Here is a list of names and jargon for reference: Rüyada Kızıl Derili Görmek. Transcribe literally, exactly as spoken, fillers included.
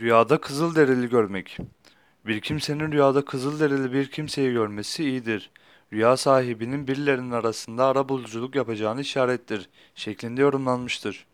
Rüyada kızıl derili görmek. Bir kimsenin rüyada kızıl derili bir kimseyi görmesi iyidir. Rüya sahibinin birilerinin arasında arabuluculuk yapacağını işarettir şeklinde yorumlanmıştır.